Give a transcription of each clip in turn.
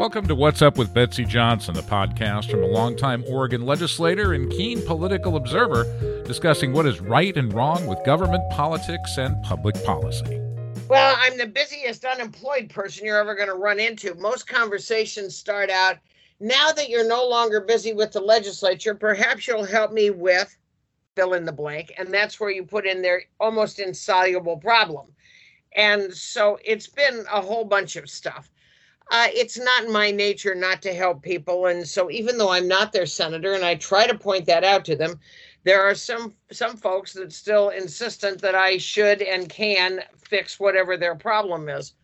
Welcome to What's Up with Betsy Johnson, a podcast from a longtime Oregon legislator and keen political observer discussing what is right and wrong with government politics and public policy. Well, I'm the busiest unemployed person you're ever going to run into. Most conversations start out, now that you're no longer busy with the legislature, perhaps you'll help me with fill in the blank. And that's where you put in their almost insoluble problem. And so it's been a whole bunch of stuff. It's not in my nature not to help people. And so even though I'm not their senator, and I try to point that out to them, there are some folks that still insistent that I should and can fix whatever their problem is.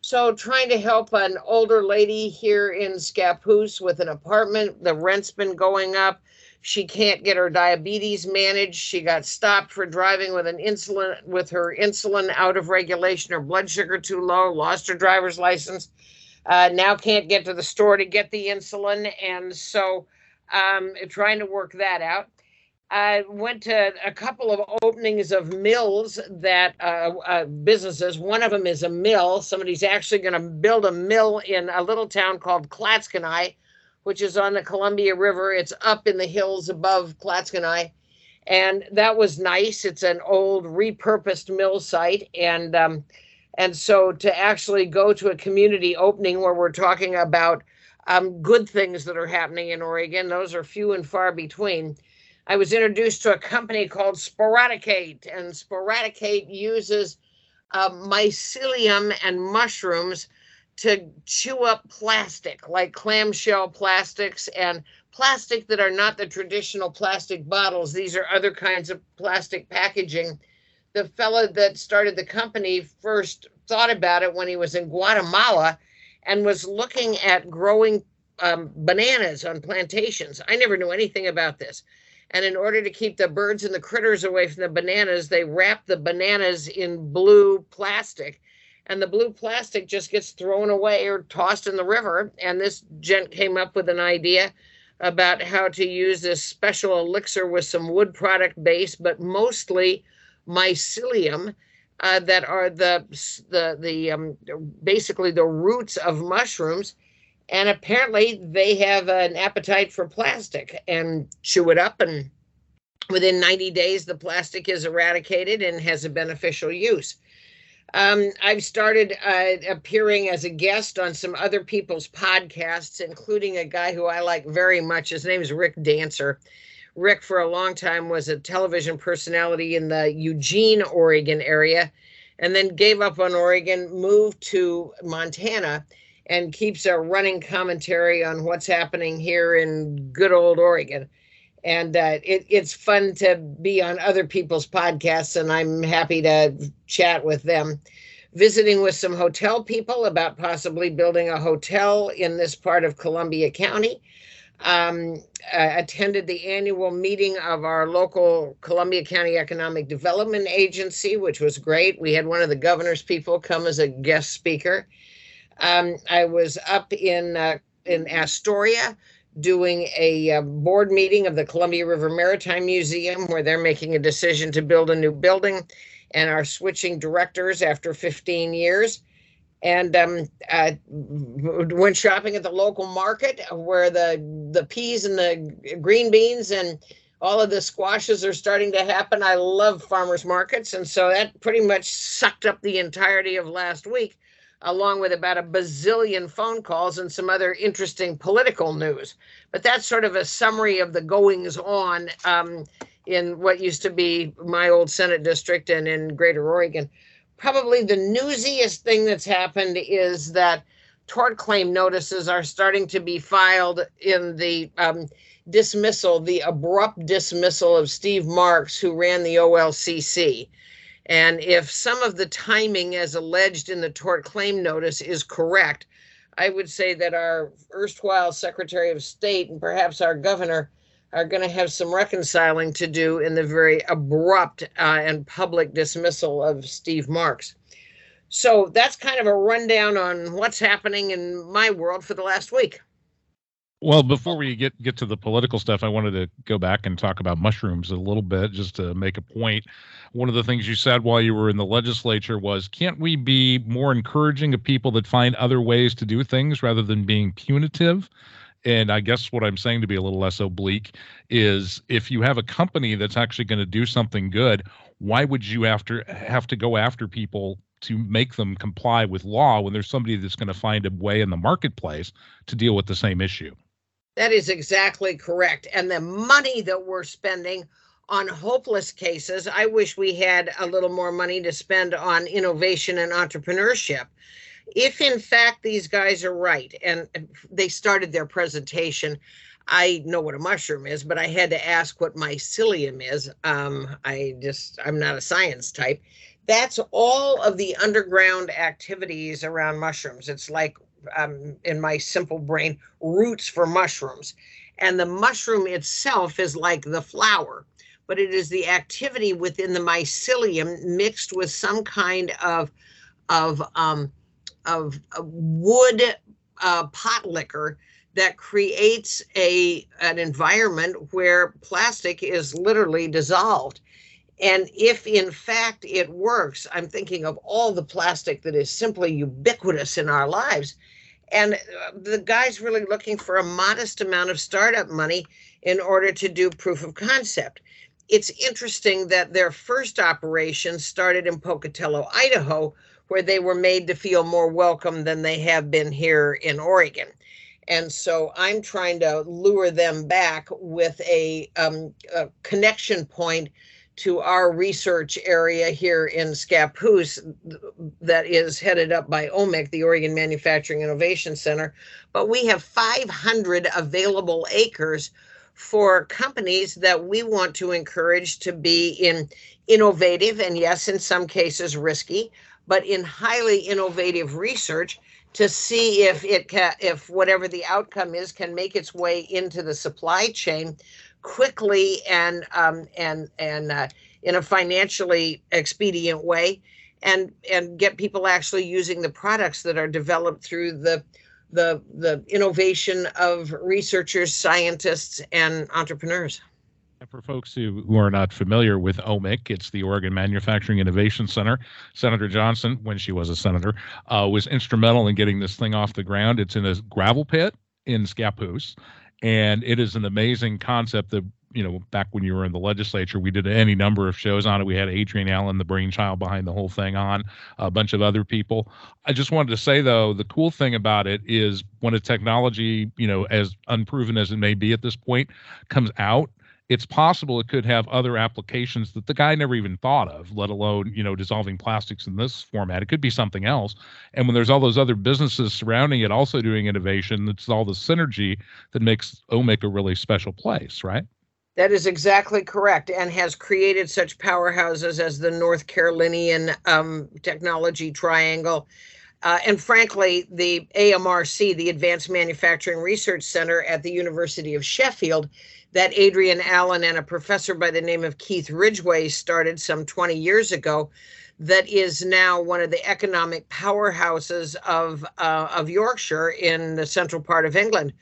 So trying to help an older lady here in Scappoose with an apartment, the rent's been going up. She can't get her diabetes managed. She got stopped for driving with her insulin out of regulation, her blood sugar too low, lost her driver's license. Now can't get to the store to get the insulin. And so trying to work that out. I went to a couple of openings of mills that businesses, one of them is a mill. Somebody's actually going to build a mill in a little town called Klatskanai, which is on the Columbia River. It's up in the hills above Klatskanai. And that was nice. It's an old repurposed mill site. And so to actually go to a community opening where we're talking about good things that are happening in Oregon, those are few and far between. I was introduced to a company called Sporadicate, and Sporadicate uses mycelium and mushrooms to chew up plastic, like clamshell plastics and plastic that are not the traditional plastic bottles. These are other kinds of plastic packaging. The fellow that started the company first thought about it when he was in Guatemala and was looking at growing bananas on plantations. I never knew anything about this. And in order to keep the birds and the critters away from the bananas, they wrap the bananas in blue plastic. And the blue plastic just gets thrown away or tossed in the river. And this gent came up with an idea about how to use this special elixir with some wood product base, but mostly mycelium that are the basically the roots of mushrooms, and apparently they have an appetite for plastic and chew it up, and within 90 days the plastic is eradicated and has a beneficial use. I've started appearing as a guest on some other people's podcasts, including a guy who I like very much. His name is Rick Dancer. Rick, for a long time, was a television personality in the Eugene, Oregon area, and then gave up on Oregon, moved to Montana, and keeps a running commentary on what's happening here in good old Oregon. And it's fun to be on other people's podcasts, and I'm happy to chat with them. Visiting with some hotel people about possibly building a hotel in this part of Columbia County. Attended the annual meeting of our local Columbia County Economic Development Agency, which was great. We had one of the governor's people come as a guest speaker. I was up in Astoria doing a board meeting of the Columbia River Maritime Museum, where they're making a decision to build a new building and are switching directors after 15 years. And I went shopping at the local market where the peas and the green beans and all of the squashes are starting to happen. I love farmers markets. And so that pretty much sucked up the entirety of last week, along with about a bazillion phone calls and some other interesting political news. But that's sort of a summary of the goings on in what used to be my old Senate district and in Greater Oregon. Probably the newsiest thing that's happened is that tort claim notices are starting to be filed in the abrupt dismissal of Steve Marks, who ran the OLCC. And if some of the timing as alleged in the tort claim notice is correct, I would say that our erstwhile Secretary of State and perhaps our governor are going to have some reconciling to do in the very abrupt and public dismissal of Steve Marks. So that's kind of a rundown on what's happening in my world for the last week. Well, before we get to the political stuff, I wanted to go back and talk about mushrooms a little bit just to make a point. One of the things you said while you were in the legislature was, can't we be more encouraging of people that find other ways to do things rather than being punitive? And I guess what I'm saying, to be a little less oblique, is if you have a company that's actually going to do something good, why would you have to go after people to make them comply with law when there's somebody that's going to find a way in the marketplace to deal with the same issue? That is exactly correct. And the money that we're spending on hopeless cases, I wish we had a little more money to spend on innovation and entrepreneurship. If in fact these guys are right, and they started their presentation, I know what a mushroom is, but I had to ask what mycelium is. I'm not a science type. That's all of the underground activities around mushrooms. It's like, in my simple brain, roots for mushrooms. And the mushroom itself is like the flower, but it is the activity within the mycelium mixed with some kind of wood pot liquor that creates an environment where plastic is literally dissolved. And if in fact it works, I'm thinking of all the plastic that is simply ubiquitous in our lives. And the guy's really looking for a modest amount of startup money in order to do proof of concept. It's interesting that their first operation started in Pocatello, Idaho, where they were made to feel more welcome than they have been here in Oregon. And so I'm trying to lure them back with a connection point to our research area here in Scappoose that is headed up by OMIC, the Oregon Manufacturing Innovation Center. But we have 500 available acres for companies that we want to encourage to be innovative and, yes, in some cases risky, but in highly innovative research to see if it can, if whatever the outcome is, can make its way into the supply chain quickly and in a financially expedient way, and get people actually using the products that are developed through the innovation of researchers, scientists, and entrepreneurs. And for folks who are not familiar with OMIC, it's the Oregon Manufacturing Innovation Center. Senator Johnson, when she was a senator, was instrumental in getting this thing off the ground. It's in a gravel pit in Scappoose, and it is an amazing concept that, you know, back when you were in the legislature, we did any number of shows on it. We had Adrian Allen, the brainchild behind the whole thing, on, a bunch of other people. I just wanted to say, though, the cool thing about it is when a technology, you know, as unproven as it may be at this point, comes out, it's possible it could have other applications that the guy never even thought of, let alone, you know, dissolving plastics in this format. It could be something else. And when there's all those other businesses surrounding it also doing innovation, it's all the synergy that makes OMIC a really special place, right? That is exactly correct, and has created such powerhouses as the North Carolinian Technology Triangle. And frankly, the AMRC, the Advanced Manufacturing Research Center at the University of Sheffield, that Adrian Allen and a professor by the name of Keith Ridgeway started some 20 years ago, that is now one of the economic powerhouses of Yorkshire in the central part of England.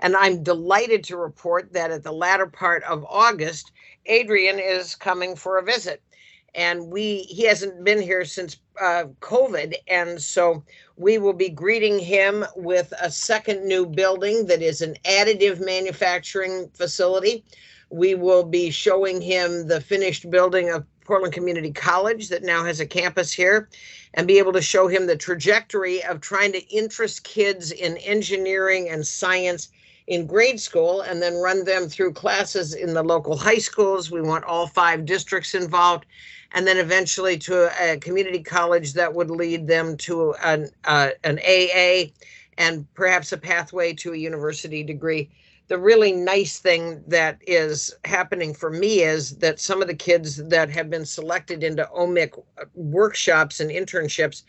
And I'm delighted to report that at the latter part of August, Adrian is coming for a visit. And he hasn't been here since COVID, and so we will be greeting him with a second new building that is an additive manufacturing facility. We will be showing him the finished building of Portland Community College that now has a campus here, and be able to show him the trajectory of trying to interest kids in engineering and science in grade school and then run them through classes in the local high schools. We want all 5 districts involved, and then eventually to a community college that would lead them to an AA and perhaps a pathway to a university degree. The really nice thing that is happening for me is that some of the kids that have been selected into OMIC workshops and internships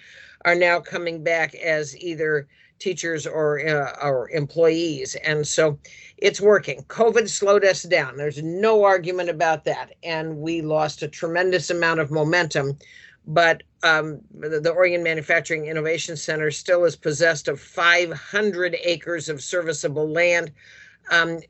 are now coming back as either teachers or employees. And so it's working. COVID slowed us down. There's no argument about that. And we lost a tremendous amount of momentum. But the Oregon Manufacturing Innovation Center still is possessed of 500 acres of serviceable land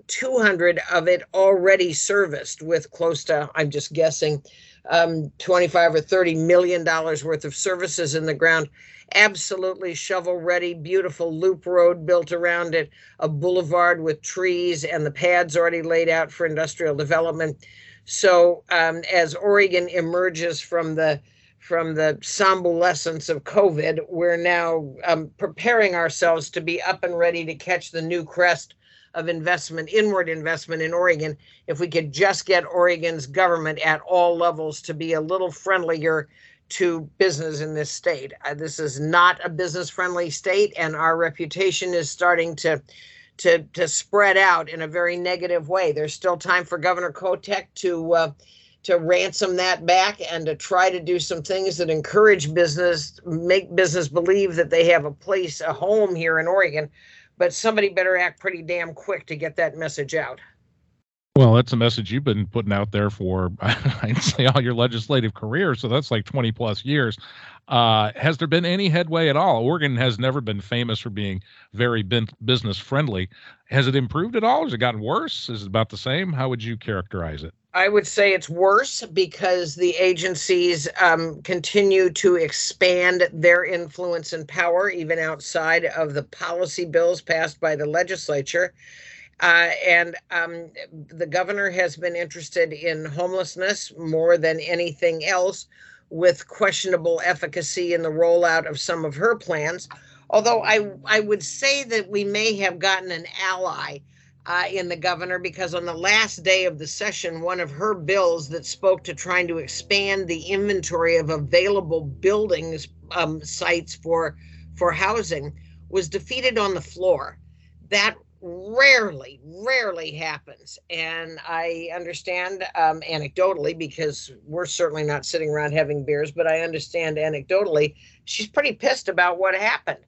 200 of it already serviced with close to, I'm just guessing, $25 or $30 million worth of services in the ground. Absolutely shovel ready, beautiful loop road built around it, a boulevard with trees and the pads already laid out for industrial development. So as Oregon emerges from the sombolescence of COVID, we're now preparing ourselves to be up and ready to catch the new crest of investment, inward investment in Oregon. If we could just get Oregon's government at all levels to be a little friendlier to business in this state. This is not a business-friendly state, and our reputation is starting to spread out in a very negative way. There's still time for Governor Kotek to ransom that back and to try to do some things that encourage business, make business believe that they have a place, a home here in Oregon. But somebody better act pretty damn quick to get that message out. Well, that's a message you've been putting out there for, I'd say, all your legislative career. So that's like 20 plus years. Has there been any headway at all? Oregon has never been famous for being very business friendly. Has it improved at all? Has it gotten worse? Is it about the same? How would you characterize it? I would say it's worse because the agencies continue to expand their influence and power, even outside of the policy bills passed by the legislature. And the governor has been interested in homelessness more than anything else, with questionable efficacy in the rollout of some of her plans. Although I would say that we may have gotten an ally in the governor, because on the last day of the session, one of her bills that spoke to trying to expand the inventory of available buildings, sites for housing, was defeated on the floor. That rarely happens. And I understand anecdotally, because we're certainly not sitting around having beers, but I understand anecdotally, she's pretty pissed about what happened.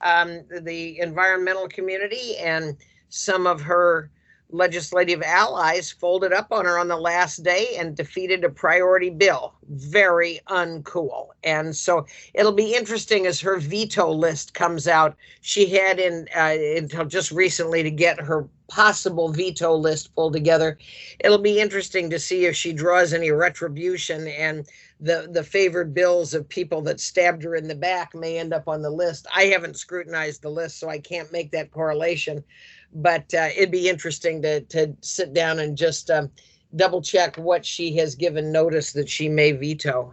The environmental community and some of her legislative allies folded up on her on the last day and defeated a priority bill. Very uncool. And so it'll be interesting as her veto list comes out. She had until just recently to get her possible veto list pulled together. It'll be interesting to see if she draws any retribution, and the favored bills of people that stabbed her in the back may end up on the list. I haven't scrutinized the list, so I can't make that correlation. But it'd be interesting to sit down and just double check what she has given notice that she may veto.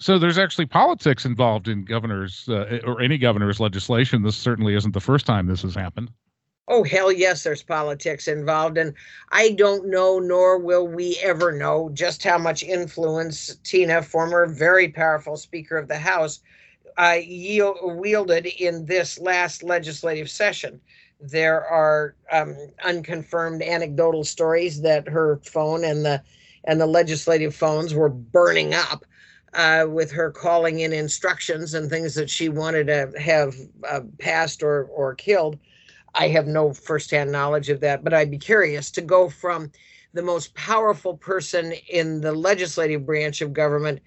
So there's actually politics involved in governor's or any governor's legislation. This certainly isn't the first time this has happened. Oh, hell yes, there's politics involved. And I don't know, nor will we ever know, just how much influence Tina, former very powerful Speaker of the House, wielded in this last legislative session. There are unconfirmed anecdotal stories that her phone and the legislative phones were burning up with her calling in instructions and things that she wanted to have passed or killed. I have no firsthand knowledge of that, but I'd be curious to go from the most powerful person in the legislative branch of government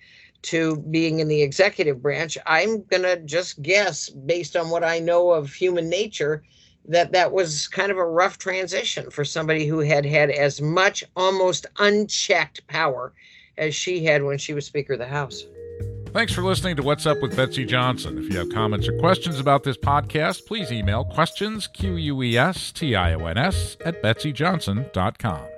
to being in the executive branch. I'm going to just guess, based on what I know of human nature, that was kind of a rough transition for somebody who had as much almost unchecked power as she had when she was Speaker of the House. Thanks for listening to What's Up with Betsy Johnson. If you have comments or questions about this podcast, please email questions, QUESTIONS, @betsyjohnson.com.